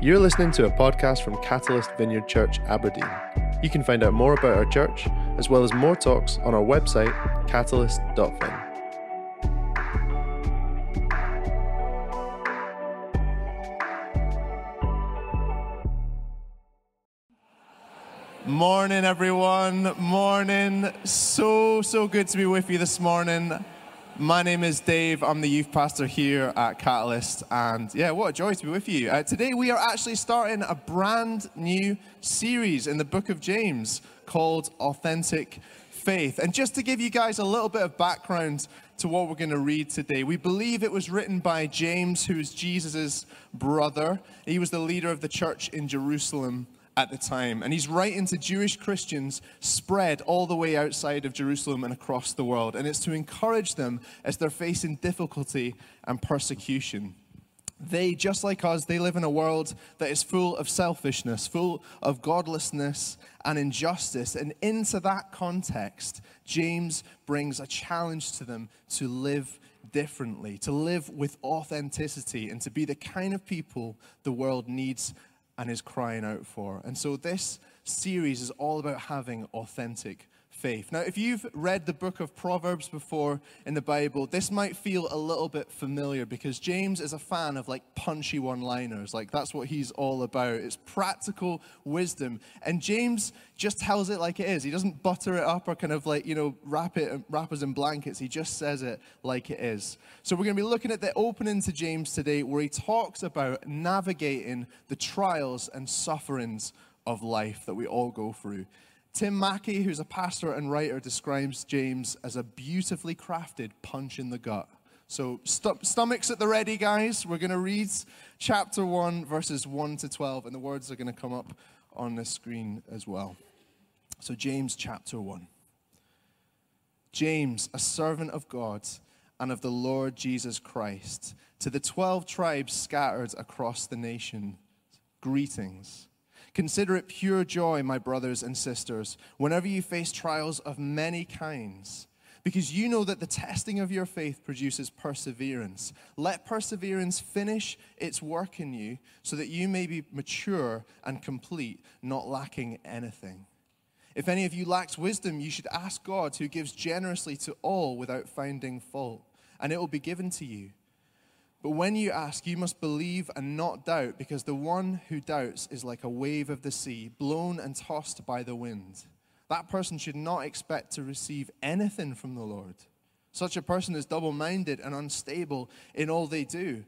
You're listening to a podcast from Catalyst Vineyard Church, Aberdeen. You can find out more about our church, as well as more talks, on our website, catalyst.vin. Morning, everyone. Morning. So good to be with you this morning. My name is Dave. I'm the youth pastor here at Catalyst, and yeah, what a joy to be with you. Today we are actually starting a brand new series in the book of James called Authentic Faith. And just to give you guys a little bit of background to what we're going to read today, we believe it was written by James, who's Jesus's brother. He was the leader of the church in Jerusalem at the time, and he's writing to Jewish Christians spread all the way outside of Jerusalem and across the world, and it's to encourage them as they're facing difficulty and persecution. They, just like us, they live in a world that is full of selfishness, full of godlessness and injustice, and into that context, James brings a challenge to them to live differently, to live with authenticity, and to be the kind of people the world needs and is crying out for. And so this series is all about having authentic faith. Now, if you've read the book of Proverbs before in the Bible, this might feel a little bit familiar because James is a fan of punchy one-liners. That's what he's all about. It's practical wisdom. And James just tells it like it is. He doesn't butter it up or wrap us in blankets. He just says it like it is. So we're going to be looking at the opening to James today, where he talks about navigating the trials and sufferings of life that we all go through. Tim Mackey, who's a pastor and writer, describes James as a beautifully crafted punch in the gut. So stomachs at the ready, guys. We're going to read chapter 1, verses 1 to 12, and the words are going to come up on the screen as well. So James chapter 1. James, a servant of God and of the Lord Jesus Christ, to the 12 tribes scattered across the nation, greetings. Consider it pure joy, my brothers and sisters, whenever you face trials of many kinds, because you know that the testing of your faith produces perseverance. Let perseverance finish its work in you, so that you may be mature and complete, not lacking anything. If any of you lacks wisdom, you should ask God, who gives generously to all without finding fault, and it will be given to you. But when you ask, you must believe and not doubt, because the one who doubts is like a wave of the sea, blown and tossed by the wind. That person should not expect to receive anything from the Lord. Such a person is double-minded and unstable in all they do.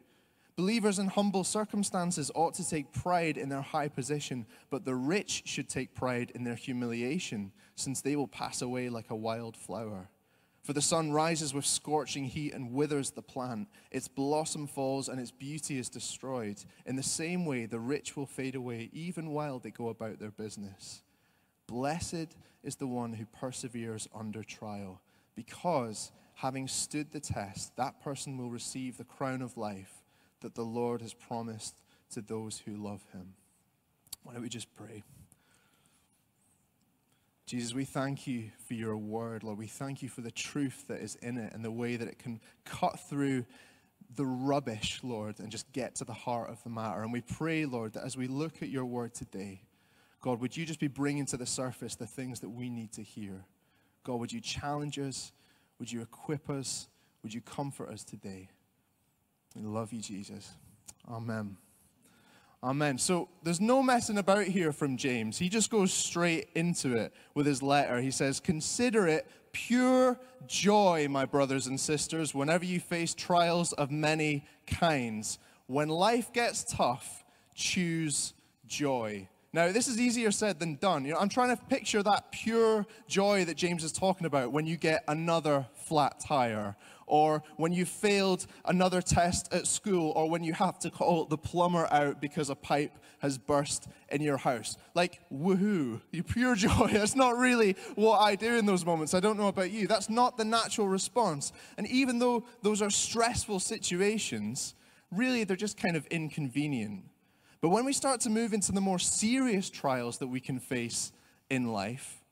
Believers in humble circumstances ought to take pride in their high position, but the rich should take pride in their humiliation, since they will pass away like a wild flower. For the sun rises with scorching heat and withers the plant. Its blossom falls and its beauty is destroyed. In the same way, the rich will fade away even while they go about their business. Blessed is the one who perseveres under trial, because having stood the test, that person will receive the crown of life that the Lord has promised to those who love him. Why don't we just pray? Jesus, we thank you for your word, Lord. We thank you for the truth that is in it and the way that it can cut through the rubbish, Lord, and just get to the heart of the matter. And we pray, Lord, that as we look at your word today, God, would you just be bringing to the surface the things that we need to hear? God, would you challenge us? Would you equip us? Would you comfort us today? We love you, Jesus. Amen. Amen. So there's no messing about here from James. He just goes straight into it with his letter. He says, consider it pure joy, my brothers and sisters, whenever you face trials of many kinds. When life gets tough, choose joy. Now, this is easier said than done. You know, I'm trying to picture that pure joy that James is talking about when you get another flat tire, or when you failed another test at school, or when you have to call the plumber out because a pipe has burst in your house. Woohoo, pure joy. That's not really what I do in those moments. I don't know about you. That's not the natural response. And even though those are stressful situations, really they're just kind of inconvenient. But when we start to move into the more serious trials that we can face in life,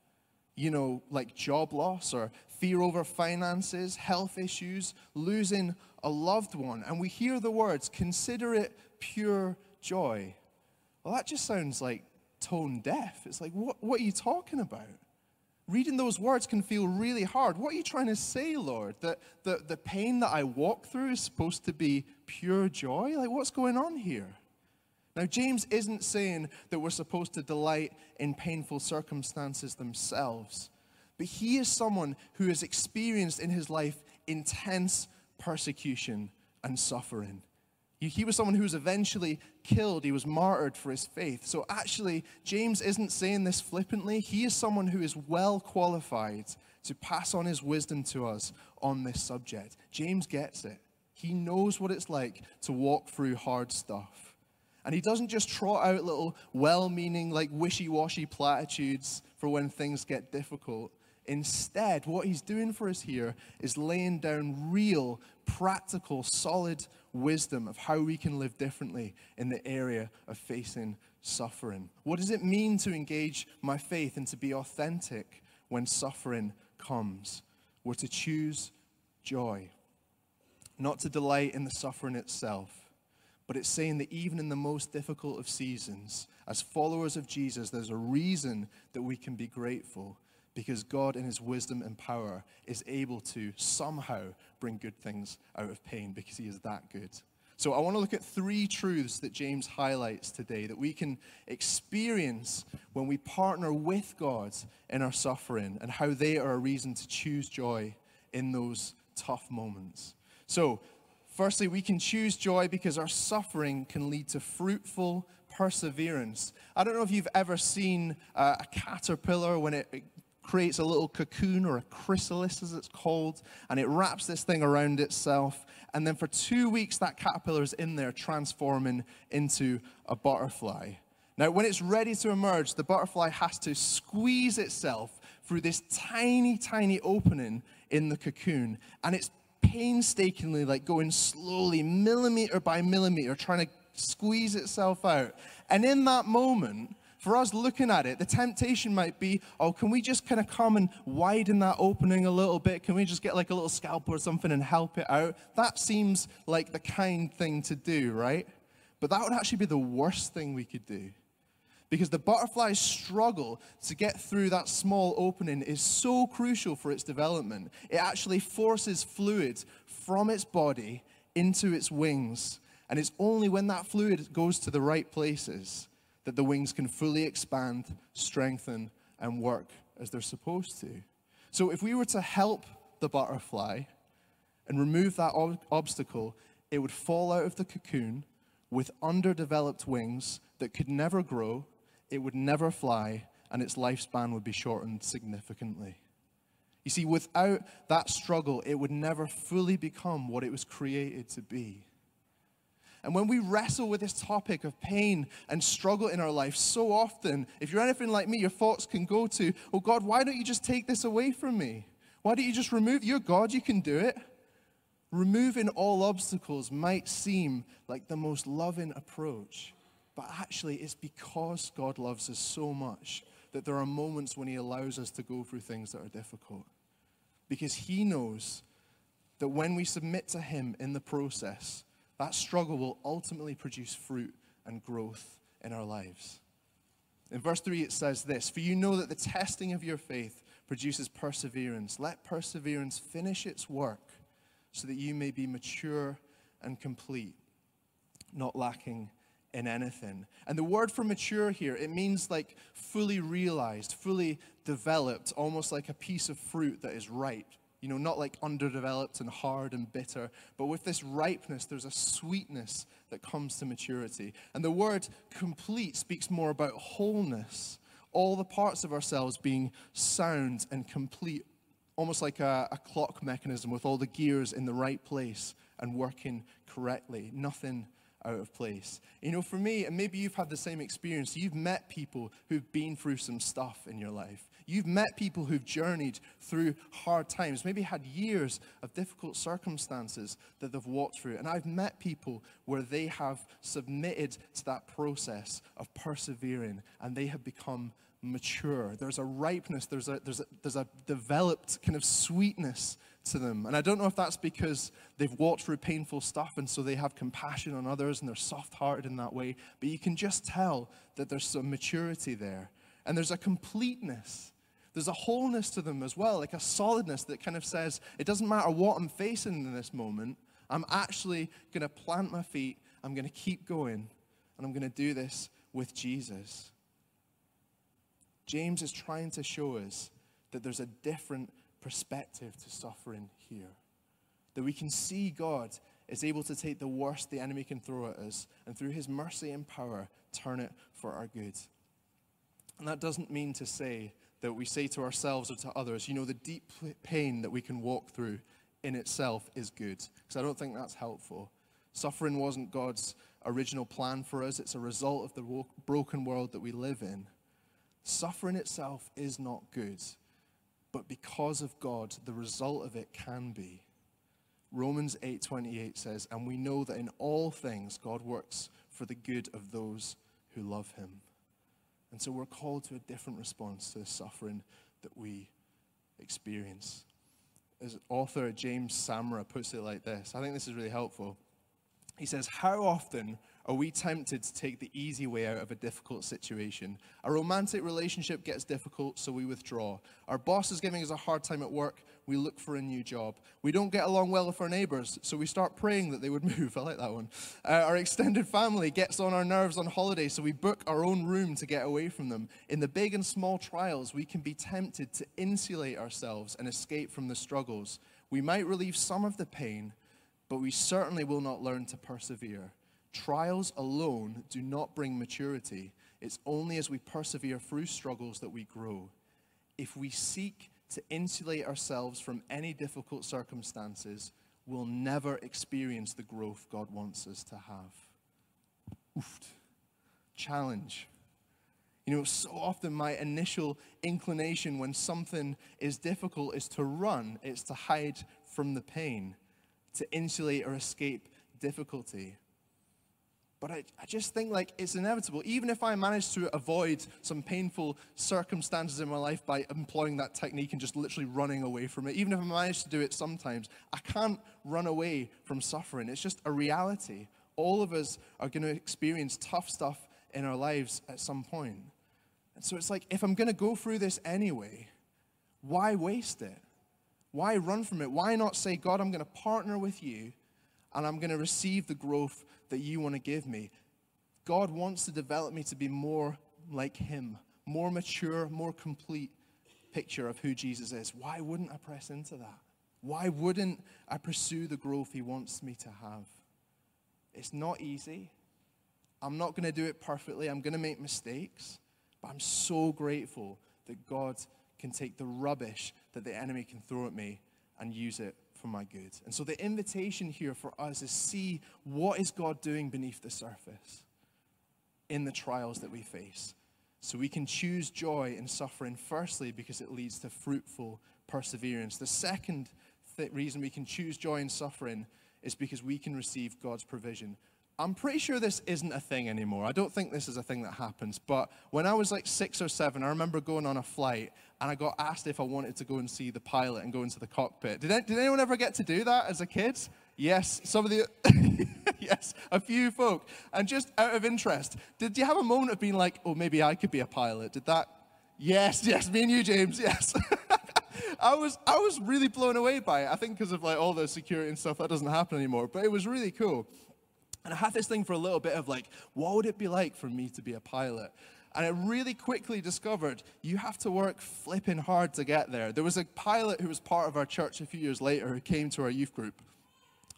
like job loss or fear over finances, health issues, losing a loved one. And we hear the words, consider it pure joy. well, that just sounds like tone deaf. It's like, what are you talking about? Reading those words can feel really hard. What are you trying to say, Lord? That the pain that I walk through is supposed to be pure joy? Like, what's going on here? Now, James isn't saying that we're supposed to delight in painful circumstances themselves, but he is someone who has experienced in his life intense persecution and suffering. He was someone who was eventually killed. He was martyred for his faith. So actually, James isn't saying this flippantly. He is someone who is well qualified to pass on his wisdom to us on this subject. James gets it. He knows what it's like to walk through hard stuff. And he doesn't just trot out little well-meaning, like wishy-washy platitudes for when things get difficult. Instead, what he's doing for us here is laying down real, practical, solid wisdom of how we can live differently in the area of facing suffering. What does it mean to engage my faith and to be authentic when suffering comes? We're to choose joy, not to delight in the suffering itself, but it's saying that even in the most difficult of seasons, as followers of Jesus, there's a reason that we can be grateful, because God in his wisdom and power is able to somehow bring good things out of pain, because he is that good. So I want to look at three truths that James highlights today that we can experience when we partner with God in our suffering, and how they are a reason to choose joy in those tough moments. So firstly, we can choose joy because our suffering can lead to fruitful perseverance. I don't know if you've ever seen a caterpillar when it creates a little cocoon, or a chrysalis as it's called, and it wraps this thing around itself. And then for 2 weeks, that caterpillar is in there transforming into a butterfly. Now, when it's ready to emerge, the butterfly has to squeeze itself through this tiny, tiny opening in the cocoon. And it's painstakingly, like going slowly, millimeter by millimeter, trying to squeeze itself out. And in that moment, for us looking at it, the temptation might be, oh, can we just kind of come and widen that opening a little bit? Can we just get like a little scalpel or something and help it out? That seems like the kind thing to do, right? But that would actually be the worst thing we could do, because the butterfly's struggle to get through that small opening is so crucial for its development. It actually forces fluid from its body into its wings, and it's only when that fluid goes to the right places that the wings can fully expand, strengthen, and work as they're supposed to. So if we were to help the butterfly and remove that obstacle, it would fall out of the cocoon with underdeveloped wings that could never grow, it would never fly, and its lifespan would be shortened significantly. You see, without that struggle, it would never fully become what it was created to be. And when we wrestle with this topic of pain and struggle in our life, so often, if you're anything like me, your thoughts can go to, oh God, why don't you just take this away from me? Why don't you just remove? You're God, you can do it. Removing all obstacles might seem like the most loving approach, but actually it's because God loves us so much that there are moments when he allows us to go through things that are difficult, because he knows that when we submit to him in the process, that struggle will ultimately produce fruit and growth in our lives. In verse 3, it says this, "For you know that the testing of your faith produces perseverance. Let perseverance finish its work so that you may be mature and complete, not lacking in anything." And the word for mature here, it means like fully realized, fully developed, almost like a piece of fruit that is ripe. You know, not like underdeveloped and hard and bitter, but with this ripeness, there's a sweetness that comes to maturity. And the word complete speaks more about wholeness, all the parts of ourselves being sound and complete, almost like a clock mechanism with all the gears in the right place and working correctly, nothing out of place. You know, for me, and maybe you've had the same experience, you've met people who've been through some stuff in your life. You've met people who've journeyed through hard times, maybe had years of difficult circumstances that they've walked through. And I've met people where they have submitted to that process of persevering, and they have become mature. There's a ripeness, there's a developed kind of sweetness to them. And I don't know if that's because they've walked through painful stuff and so they have compassion on others and they're soft-hearted in that way, but you can just tell that there's some maturity there. And there's a completeness. There's a wholeness to them as well, like a solidness that kind of says, it doesn't matter what I'm facing in this moment, I'm actually going to plant my feet, I'm going to keep going, and I'm going to do this with Jesus. James is trying to show us that there's a different perspective to suffering here. That we can see God is able to take the worst the enemy can throw at us, and through his mercy and power, turn it for our good. And that doesn't mean to say that we say to ourselves or to others, you know, the deep pain that we can walk through in itself is good, because I don't think that's helpful. Suffering wasn't God's original plan for us. It's a result of the broken world that we live in. Suffering itself is not good, but because of God, the result of it can be. Romans 8:28 says, and we know that in all things God works for the good of those who love him. And so we're called to a different response to the suffering that we experience. As author James Samra puts it like this, I think this is really helpful. He says, how often are we tempted to take the easy way out of a difficult situation? A romantic relationship gets difficult, so we withdraw. Our boss is giving us a hard time at work, we look for a new job. We don't get along well with our neighbors, so we start praying that they would move. I like that one. Our extended family gets on our nerves on holiday, so we book our own room to get away from them. In the big and small trials, we can be tempted to insulate ourselves and escape from the struggles. We might relieve some of the pain, but we certainly will not learn to persevere. Trials alone do not bring maturity. It's only as we persevere through struggles that we grow. If we seek to insulate ourselves from any difficult circumstances, we'll never experience the growth God wants us to have. Oof. Challenge. You know, so often my initial inclination when something is difficult is to run, it's to hide from the pain, to insulate or escape difficulty. But I just think like it's inevitable. Even if I manage to avoid some painful circumstances in my life by employing that technique and just literally running away from it, even if I manage to do it sometimes, I can't run away from suffering. It's just a reality. All of us are going to experience tough stuff in our lives at some point. And so it's like, if I'm going to go through this anyway, why waste it? Why run from it? Why not say, God, I'm going to partner with you and I'm going to receive the growth that you want to give me. God wants to develop me to be more like him, more mature, more complete picture of who Jesus is. Why wouldn't I press into that? Why wouldn't I pursue the growth he wants me to have? It's not easy. I'm not going to do it perfectly. I'm going to make mistakes, but I'm so grateful that God can take the rubbish that the enemy can throw at me and use it for my good. And so the invitation here for us is see what is God doing beneath the surface in the trials that we face. So we can choose joy in suffering, firstly, because it leads to fruitful perseverance. The second reason we can choose joy in suffering is because we can receive God's provision. I'm pretty sure this isn't a thing anymore. I don't think this is a thing that happens. But when I was like 6 or 7, I remember going on a flight and I got asked if I wanted to go and see the pilot and go into the cockpit. Did anyone ever get to do that as a kid? Yes, some of the, yes, a few folk. And just out of interest, did you have a moment of being like, oh, maybe I could be a pilot? Did that? Yes, yes, me and you, James, yes. I was really blown away by it. I think because of like all the security and stuff, that doesn't happen anymore. But it was really cool. And I had this thing for a little bit of like, what would it be like for me to be a pilot? And I really quickly discovered you have to work flipping hard to get there. There was a pilot who was part of our church a few years later who came to our youth group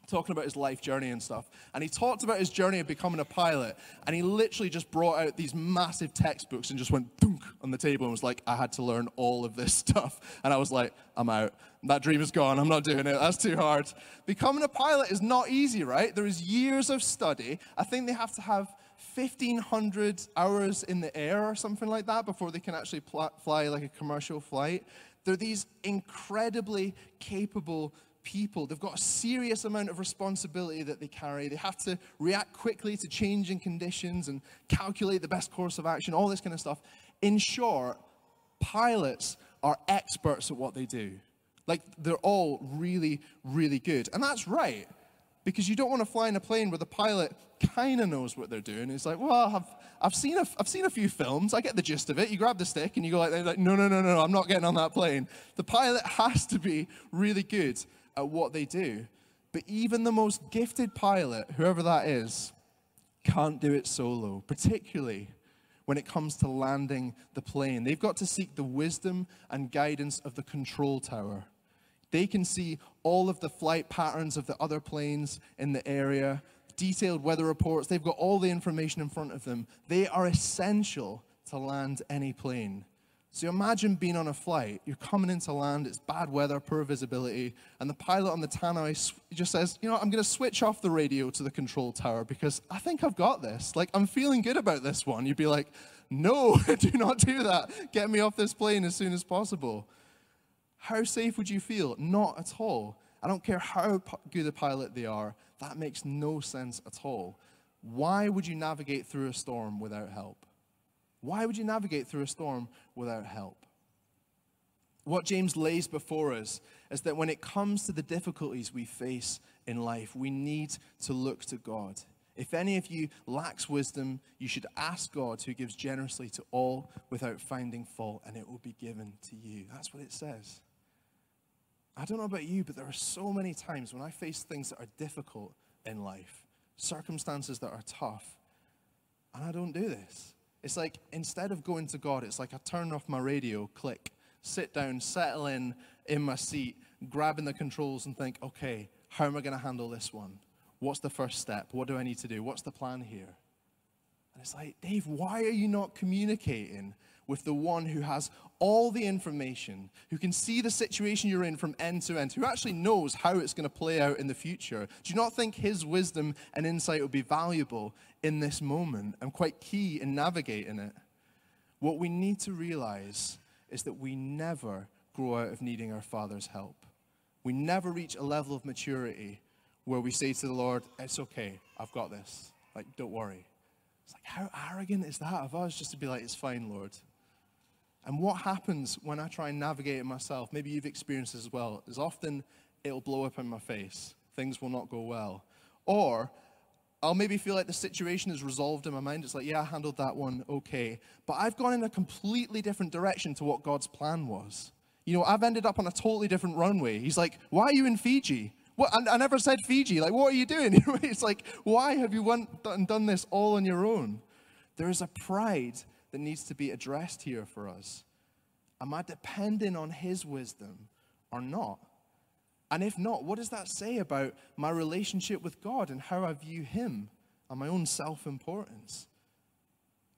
talking about his life journey and stuff. And he talked about his journey of becoming a pilot. And he literally just brought out these massive textbooks and just went dunk on the table and was like, I had to learn all of this stuff. And I was like, I'm out. That dream is gone. I'm not doing it. That's too hard. Becoming a pilot is not easy, right? There is years of study. I think they have to have 1,500 hours in the air or something like that before they can actually fly like a commercial flight. They're these incredibly capable people. They've got a serious amount of responsibility that they carry. They have to react quickly to changing conditions and calculate the best course of action, all this kind of stuff. in short, pilots are experts at what they do. Like, they're all really, really good. And that's right, because you don't want to fly in a plane where the pilot kind of knows what they're doing. It's like, well, I've seen a few films. I get the gist of it. You grab the stick and you go like, they're like, no, no, no, no, I'm not getting on that plane. The pilot has to be really good at what they do. But even the most gifted pilot, whoever that is, can't do it solo, particularly when it comes to landing the plane. They've got to seek the wisdom and guidance of the control tower. They can see all of the flight patterns of the other planes in the area, detailed weather reports. They've got all the information in front of them. They are essential to land any plane. So imagine being on a flight. You're coming into land. It's bad weather, poor visibility. And the pilot on the tannoy just says, you know, I'm going to switch off the radio to the control tower because I think I've got this. Like, I'm feeling good about this one. You'd be like, no, do not do that. Get me off this plane as soon as possible. How safe would you feel? Not at all. I don't care how good a pilot they are. That makes no sense at all. Why would you navigate through a storm without help? Why would you navigate through a storm without help? What James lays before us is that when it comes to the difficulties we face in life, we need to look to God. If any of you lacks wisdom, you should ask God, who gives generously to all without finding fault, and it will be given to you. That's what it says. I don't know about you, but there are so many times when I face things that are difficult in life, circumstances that are tough, and I don't do this. It's like, instead of going to God, it's like I turn off my radio, click, sit down, settle in my seat, grabbing the controls and think, okay, how am I going to handle this one? What's the first step? What do I need to do? What's the plan here? And it's like, Dave, why are you not communicating with the one who has all the information, who can see the situation you're in from end to end, who actually knows how it's going to play out in the future? Do you not think his wisdom and insight would be valuable in this moment and quite key in navigating it? What we need to realize is that we never grow out of needing our Father's help. We never reach a level of maturity where we say to the Lord, it's okay, I've got this, like, don't worry. It's like, how arrogant is that of us, just to be like, it's fine, Lord? And what happens when I try and navigate it myself, maybe you've experienced this as well, is often it'll blow up in my face. Things will not go well. Or I'll maybe feel like the situation is resolved in my mind. It's like, yeah, I handled that one, okay. But I've gone in a completely different direction to what God's plan was. You know, I've ended up on a totally different runway. He's like, why are you in Fiji? What? I never said Fiji. Like, what are you doing? It's like, why have you done this all on your own? There is a pride that needs to be addressed here for us. Am I depending on his wisdom or not? And if not, what does that say about my relationship with God and how I view him and my own self-importance?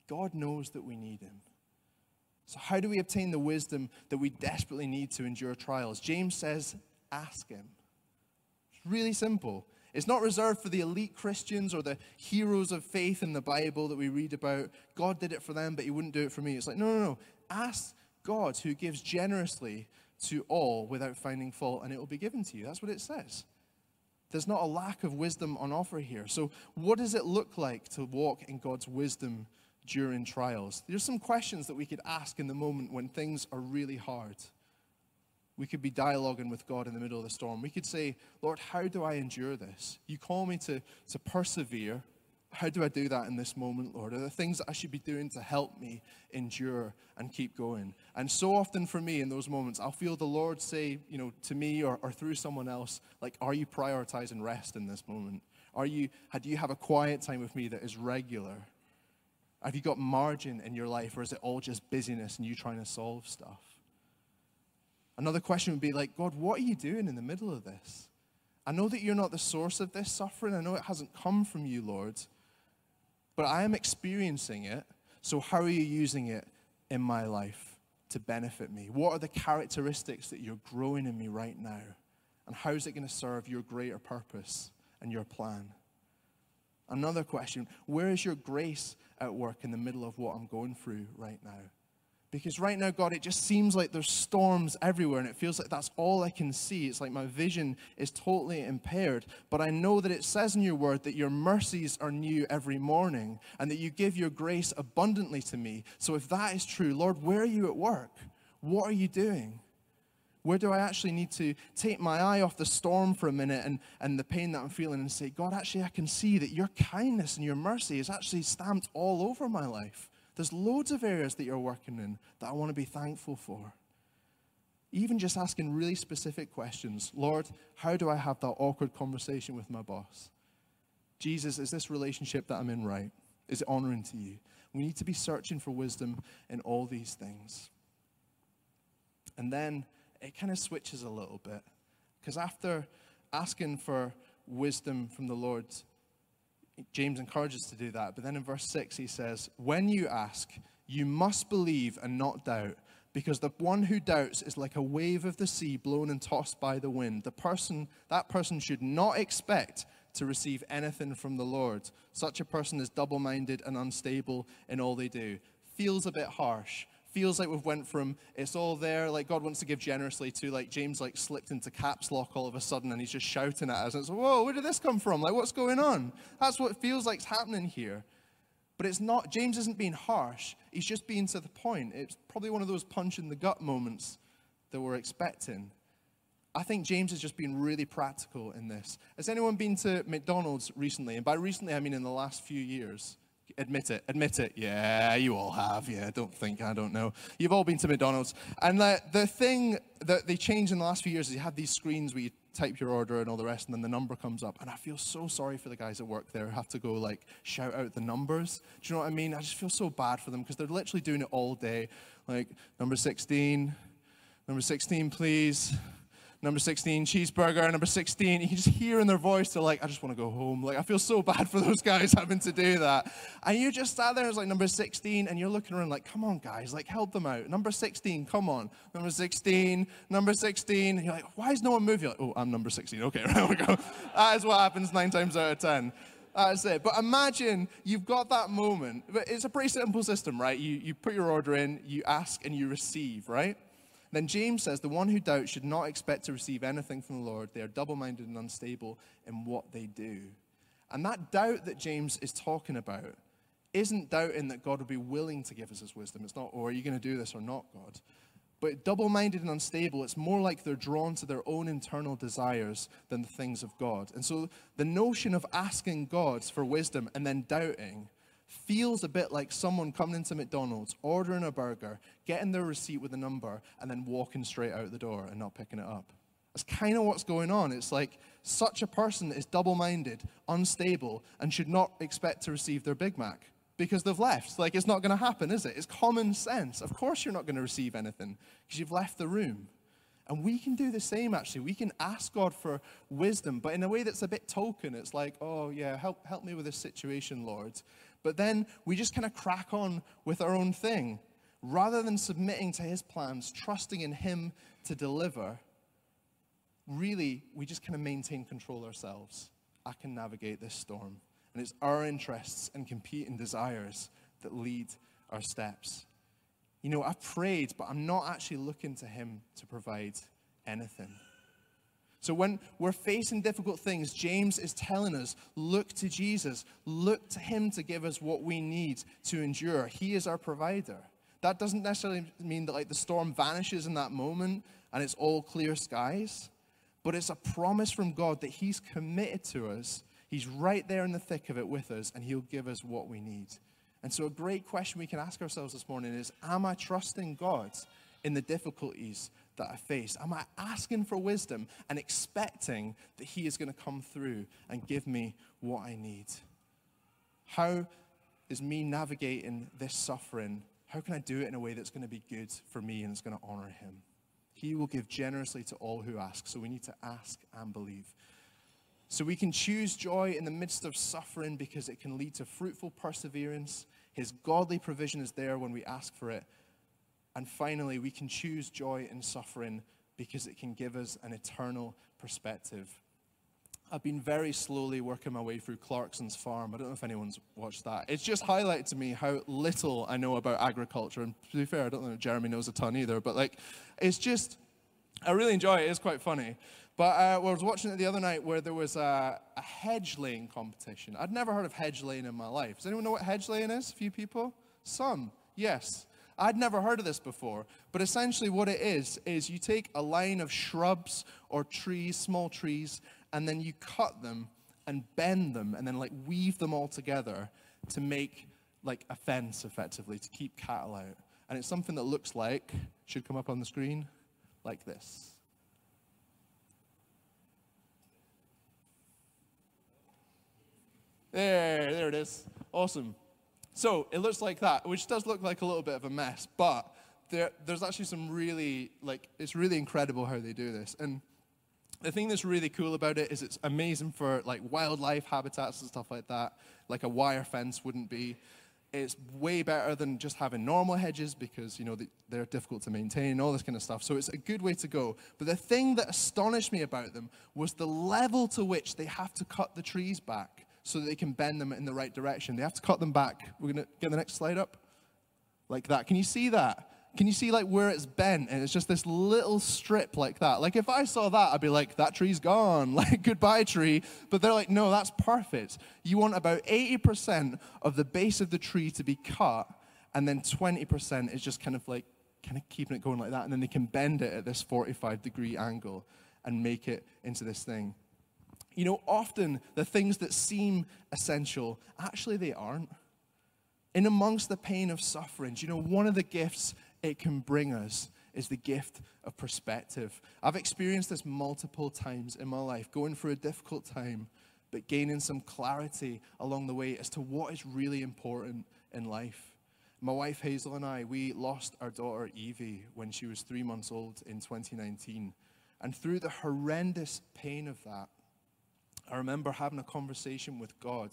God knows that we need him. So how do we obtain the wisdom that we desperately need to endure trials? James says, ask him. It's really simple. It's not reserved for the elite Christians or the heroes of faith in the Bible that we read about. God did it for them, but he wouldn't do it for me. It's like, no, no, no. Ask God, who gives generously to all without finding fault, and it will be given to you. That's what it says. There's not a lack of wisdom on offer here. So what does it look like to walk in God's wisdom during trials? There's some questions that we could ask in the moment when things are really hard. We could be dialoguing with God in the middle of the storm. We could say, Lord, how do I endure this? You call me to persevere. How do I do that in this moment, Lord? Are there things that I should be doing to help me endure and keep going? And so often for me in those moments, I'll feel the Lord say, you know, to me or through someone else, like, are you prioritizing rest in this moment? Do you have a quiet time with me that is regular? Have you got margin in your life, or is it all just busyness and you trying to solve stuff? Another question would be like, God, what are you doing in the middle of this? I know that you're not the source of this suffering. I know it hasn't come from you, Lord, but I am experiencing it. So how are you using it in my life to benefit me? What are the characteristics that you're growing in me right now? And how is it going to serve your greater purpose and your plan? Another question, where is your grace at work in the middle of what I'm going through right now? Because right now, God, it just seems like there's storms everywhere, and it feels like that's all I can see. It's like my vision is totally impaired. But I know that it says in your word that your mercies are new every morning, and that you give your grace abundantly to me. So if that is true, Lord, where are you at work? What are you doing? Where do I actually need to take my eye off the storm for a minute and the pain that I'm feeling and say, God, actually, I can see that your kindness and your mercy is actually stamped all over my life. There's loads of areas that you're working in that I want to be thankful for. Even just asking really specific questions. Lord, how do I have that awkward conversation with my boss? Jesus, is this relationship that I'm in right? Is it honoring to you? We need to be searching for wisdom in all these things. And then it kind of switches a little bit. Because after asking for wisdom from the Lord, James encourages to do that, but then in verse 6 he says, when you ask, you must believe and not doubt, because the one who doubts is like a wave of the sea blown and tossed by the wind. That person should not expect to receive anything from the Lord. Such a person is double-minded and unstable in all they do. Feels a bit harsh. Feels like we've went from, it's all there, like God wants to give generously, to like James like slipped into caps lock all of a sudden and he's just shouting at us. And it's, whoa, where did this come from? Like, what's going on? That's what it feels like's happening here. But it's not, James isn't being harsh. He's just being to the point. It's probably one of those punch in the gut moments that we're expecting. I think James has just been really practical in this. Has anyone been to McDonald's recently? And by recently, I mean in the last few years. Admit it. Yeah, you all have. Yeah, I don't know. You've all been to McDonald's. And the thing that they changed in the last few years is you have these screens where you type your order and all the rest, and then the number comes up. And I feel so sorry for the guys that work there who have to go, like, shout out the numbers. Do you know what I mean? I just feel so bad for them because they're literally doing it all day. Like, number 16, please. Number 16, cheeseburger, number 16. You can just hear in their voice, they're like, I just want to go home. Like, I feel so bad for those guys having to do that. And you just sat there, it's like, number 16, and you're looking around like, come on, guys, like, help them out. Number 16, come on. Number 16, number 16. And you're like, why is no one moving? You're like, oh, I'm number 16. Okay, right, we go. That is what happens 9 times out of 10. That's it. But imagine you've got that moment. But it's a pretty simple system, right? You put your order in, you ask, and you receive, right? Then James says, the one who doubts should not expect to receive anything from the Lord. They are double-minded and unstable in what they do. And that doubt that James is talking about isn't doubting that God would be willing to give us his wisdom. It's not, oh, are you going to do this or not, God? But double-minded and unstable, it's more like they're drawn to their own internal desires than the things of God. And so the notion of asking God for wisdom and then doubting feels a bit like someone coming into McDonald's, ordering a burger, getting their receipt with a number, and then walking straight out the door and not picking it up. That's kind of what's going on. It's like such a person is double-minded, unstable, and should not expect to receive their Big Mac because they've left. Like, it's not going to happen, is it? It's common sense. Of course you're not going to receive anything because you've left the room. And we can do the same, actually. We can ask God for wisdom, but in a way that's a bit token. It's like, oh, yeah, help me with this situation, Lord. But then we just kind of crack on with our own thing. Rather than submitting to his plans, trusting in him to deliver, really, we just kind of maintain control ourselves. I can navigate this storm. And it's our interests and competing desires that lead our steps. You know, I've prayed, but I'm not actually looking to him to provide anything. So when we're facing difficult things, James is telling us, look to Jesus. Look to him to give us what we need to endure. He is our provider. That doesn't necessarily mean that like the storm vanishes in that moment and it's all clear skies, but it's a promise from God that he's committed to us. He's right there in the thick of it with us, and he'll give us what we need. And so a great question we can ask ourselves this morning is, am I trusting God in the difficulties that I face? Am I asking for wisdom and expecting that he is going to come through and give me what I need? How is me navigating this suffering? How can I do it in a way that's going to be good for me and it's going to honor him? He will give generously to all who ask. So we need to ask and believe. So we can choose joy in the midst of suffering because it can lead to fruitful perseverance. His godly provision is there when we ask for it. And finally, we can choose joy in suffering because it can give us an eternal perspective. I've been very slowly working my way through Clarkson's Farm. I don't know if anyone's watched that. It's just highlighted to me how little I know about agriculture. And to be fair, I don't know if Jeremy knows a ton either. But like, it's just, I really enjoy it. It's quite funny. But I was watching it the other night where there was a hedge laying competition. I'd never heard of hedge laying in my life. Does anyone know what hedge laying is? A few people? Some, yes. I'd never heard of this before, but essentially what it is you take a line of shrubs or trees, small trees, and then you cut them and bend them and then like weave them all together to make like a fence effectively, to keep cattle out. And it's something that looks like, should come up on the screen, like this. There it is. Awesome. So it looks like that, which does look like a little bit of a mess, but there's actually some really, like, it's really incredible how they do this. And the thing that's really cool about it is it's amazing for like wildlife habitats and stuff like that, like a wire fence wouldn't be. It's way better than just having normal hedges because, you know, they're difficult to maintain and all this kind of stuff. So it's a good way to go. But the thing that astonished me about them was the level to which they have to cut the trees back, so that they can bend them in the right direction. They have to cut them back. We're going to get the next slide up. Like that. Can you see that? Can you see like where it's bent? And it's just this little strip like that. Like if I saw that, I'd be like, that tree's gone. Like goodbye tree. But they're like, no, that's perfect. You want about 80% of the base of the tree to be cut. And then 20% is just kind of keeping it going like that. And then they can bend it at this 45-degree angle and make it into this thing. You know, often the things that seem essential, actually they aren't. In amongst the pain of suffering, you know, one of the gifts it can bring us is the gift of perspective. I've experienced this multiple times in my life, going through a difficult time, but gaining some clarity along the way as to what is really important in life. My wife Hazel and I, we lost our daughter Evie when she was 3 months old in 2019. And through the horrendous pain of that, I remember having a conversation with God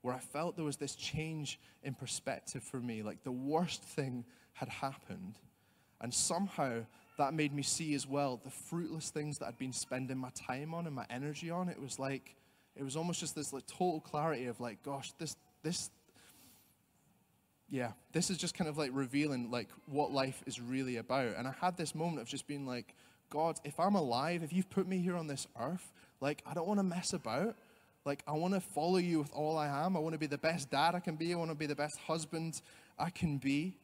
where I felt there was this change in perspective for me, like the worst thing had happened. And somehow that made me see as well the fruitless things that I'd been spending my time on and my energy on. It was like, it was almost just this like total clarity of like, gosh, this is just kind of like revealing like what life is really about. And I had this moment of just being like, God, if I'm alive, if you've put me here on this earth, like, I don't want to mess about. Like, I want to follow you with all I am. I want to be the best dad I can be. I want to be the best husband I can be.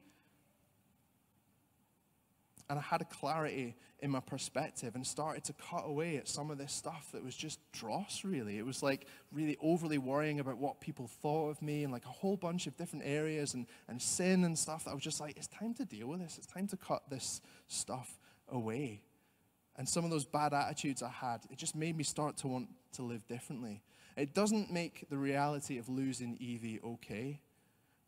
And I had a clarity in my perspective and started to cut away at some of this stuff that was just dross, really. It was like really overly worrying about what people thought of me and like a whole bunch of different areas and sin and stuff that I was just like, it's time to deal with this. It's time to cut this stuff away. And some of those bad attitudes I had, it just made me start to want to live differently. It doesn't make the reality of losing Evie okay,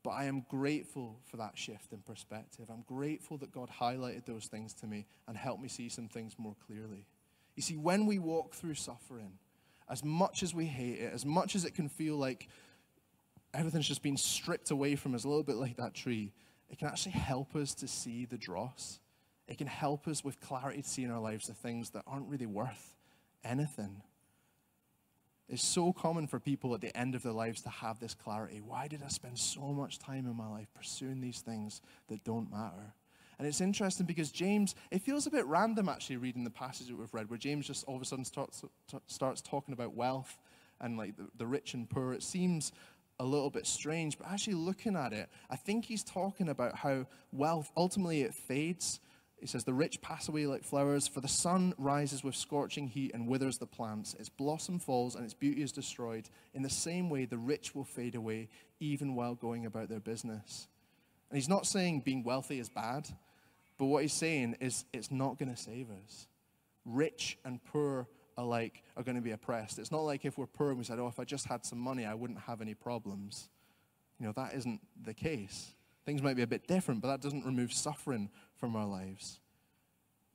but I am grateful for that shift in perspective. I'm grateful that God highlighted those things to me and helped me see some things more clearly. You see, when we walk through suffering, as much as we hate it, as much as it can feel like everything's just been stripped away from us, a little bit like that tree, it can actually help us to see the dross. It can help us with clarity to see in our lives the things that aren't really worth anything. It's so common for people at the end of their lives to have this clarity. Why did I spend so much time in my life pursuing these things that don't matter? And it's interesting because James, it feels a bit random actually reading the passage that we've read where James just all of a sudden starts talking about wealth and like the rich and poor. It seems a little bit strange, but actually looking at it, I think he's talking about how wealth, ultimately it fades. He says, the rich pass away like flowers, for the sun rises with scorching heat and withers the plants. Its blossom falls and its beauty is destroyed. In the same way, the rich will fade away, even while going about their business. And he's not saying being wealthy is bad, but what he's saying is it's not going to save us. Rich and poor alike are going to be oppressed. It's not like if we're poor and we said, oh, if I just had some money, I wouldn't have any problems. You know, that isn't the case. Things might be a bit different, but that doesn't remove suffering from our lives.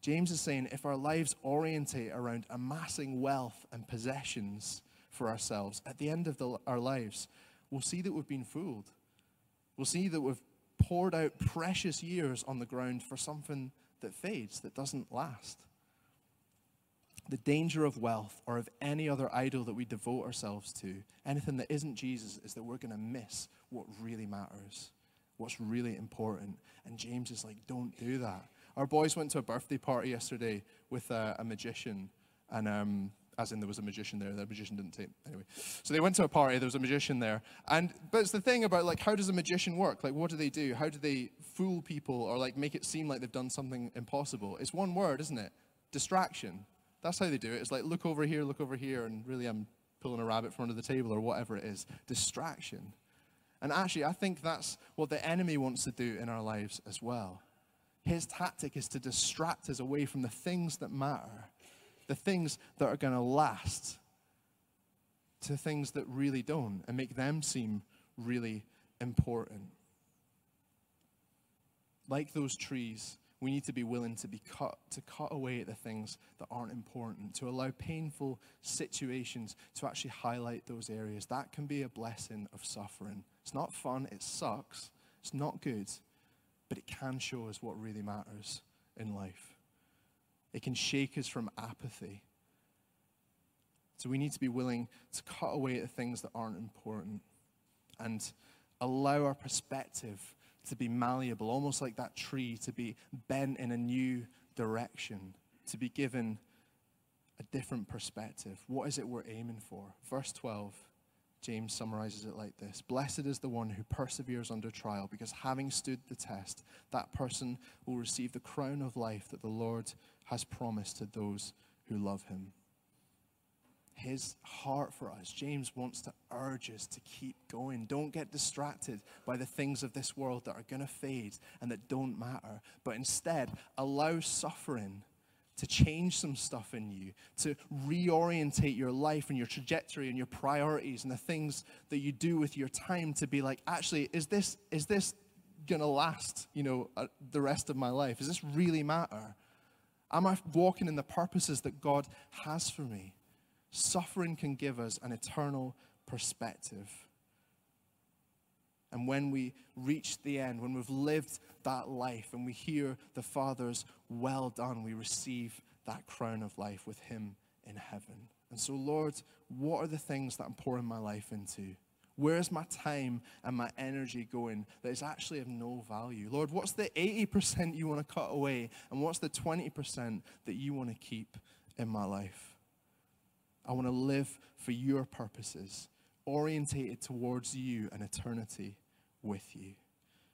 James is saying if our lives orientate around amassing wealth and possessions for ourselves, at the end of our lives, we'll see that we've been fooled. We'll see that we've poured out precious years on the ground for something that fades, that doesn't last. the danger of wealth or of any other idol that we devote ourselves to, anything that isn't Jesus, is that we're going to miss what really matters, what's really important. And James is like, don't do that. Our boys went to a birthday party yesterday with a magician, and as in there was a magician there, the magician didn't take, anyway. So they went to a party, there was a magician there, but it's the thing about, like, how does a magician work? Like, what do? How do they fool people or, like, make it seem like they've done something impossible? It's one word, isn't it? Distraction. That's how they do it. It's like, look over here, and really I'm pulling a rabbit from under the table or whatever it is. Distraction. And actually, I think that's what the enemy wants to do in our lives as well. His tactic is to distract us away from the things that matter, the things that are going to last, to things that really don't, and make them seem really important. Like those trees, we need to be willing to be cut, to cut away at the things that aren't important, to allow painful situations to actually highlight those areas. That can be a blessing of suffering. It's not fun, it sucks, it's not good, but it can show us what really matters in life. It can shake us from apathy. So we need to be willing to cut away at the things that aren't important and allow our perspective to be malleable, almost like that tree, to be bent in a new direction, to be given a different perspective. What is it we're aiming for? Verse 12, James summarizes it like this. Blessed is the one who perseveres under trial, because having stood the test, that person will receive the crown of life that the Lord has promised to those who love him. His heart for us, James wants to urge us to keep going. Don't get distracted by the things of this world that are going to fade and that don't matter, but instead allow suffering to change some stuff in you, to reorientate your life and your trajectory and your priorities and the things that you do with your time, to be like, actually, is this going to last, you know, the rest of my life? Does this really matter? Am I walking in the purposes that God has for me? Suffering can give us an eternal perspective. And when we reach the end, when we've lived that life and we hear the Father's well done, we receive that crown of life with him in heaven. And so, Lord, what are the things that I'm pouring my life into? Where is my time and my energy going that is actually of no value? Lord, what's the 80% you want to cut away, and what's the 20% that you want to keep in my life? I want to live for your purposes, orientated towards you and eternity with you.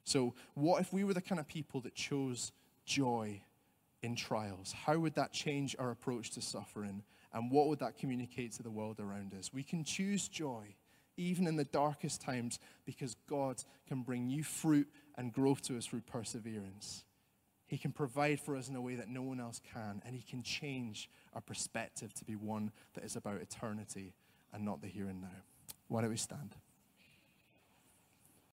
So what if we were the kind of people that chose joy in trials? How would that change our approach to suffering? And what would that communicate to the world around us? We can choose joy even in the darkest times, because God can bring new fruit and growth to us through perseverance. He can provide for us in a way that no one else can, and he can change our perspective to be one that is about eternity and not the here and now. Why don't we stand?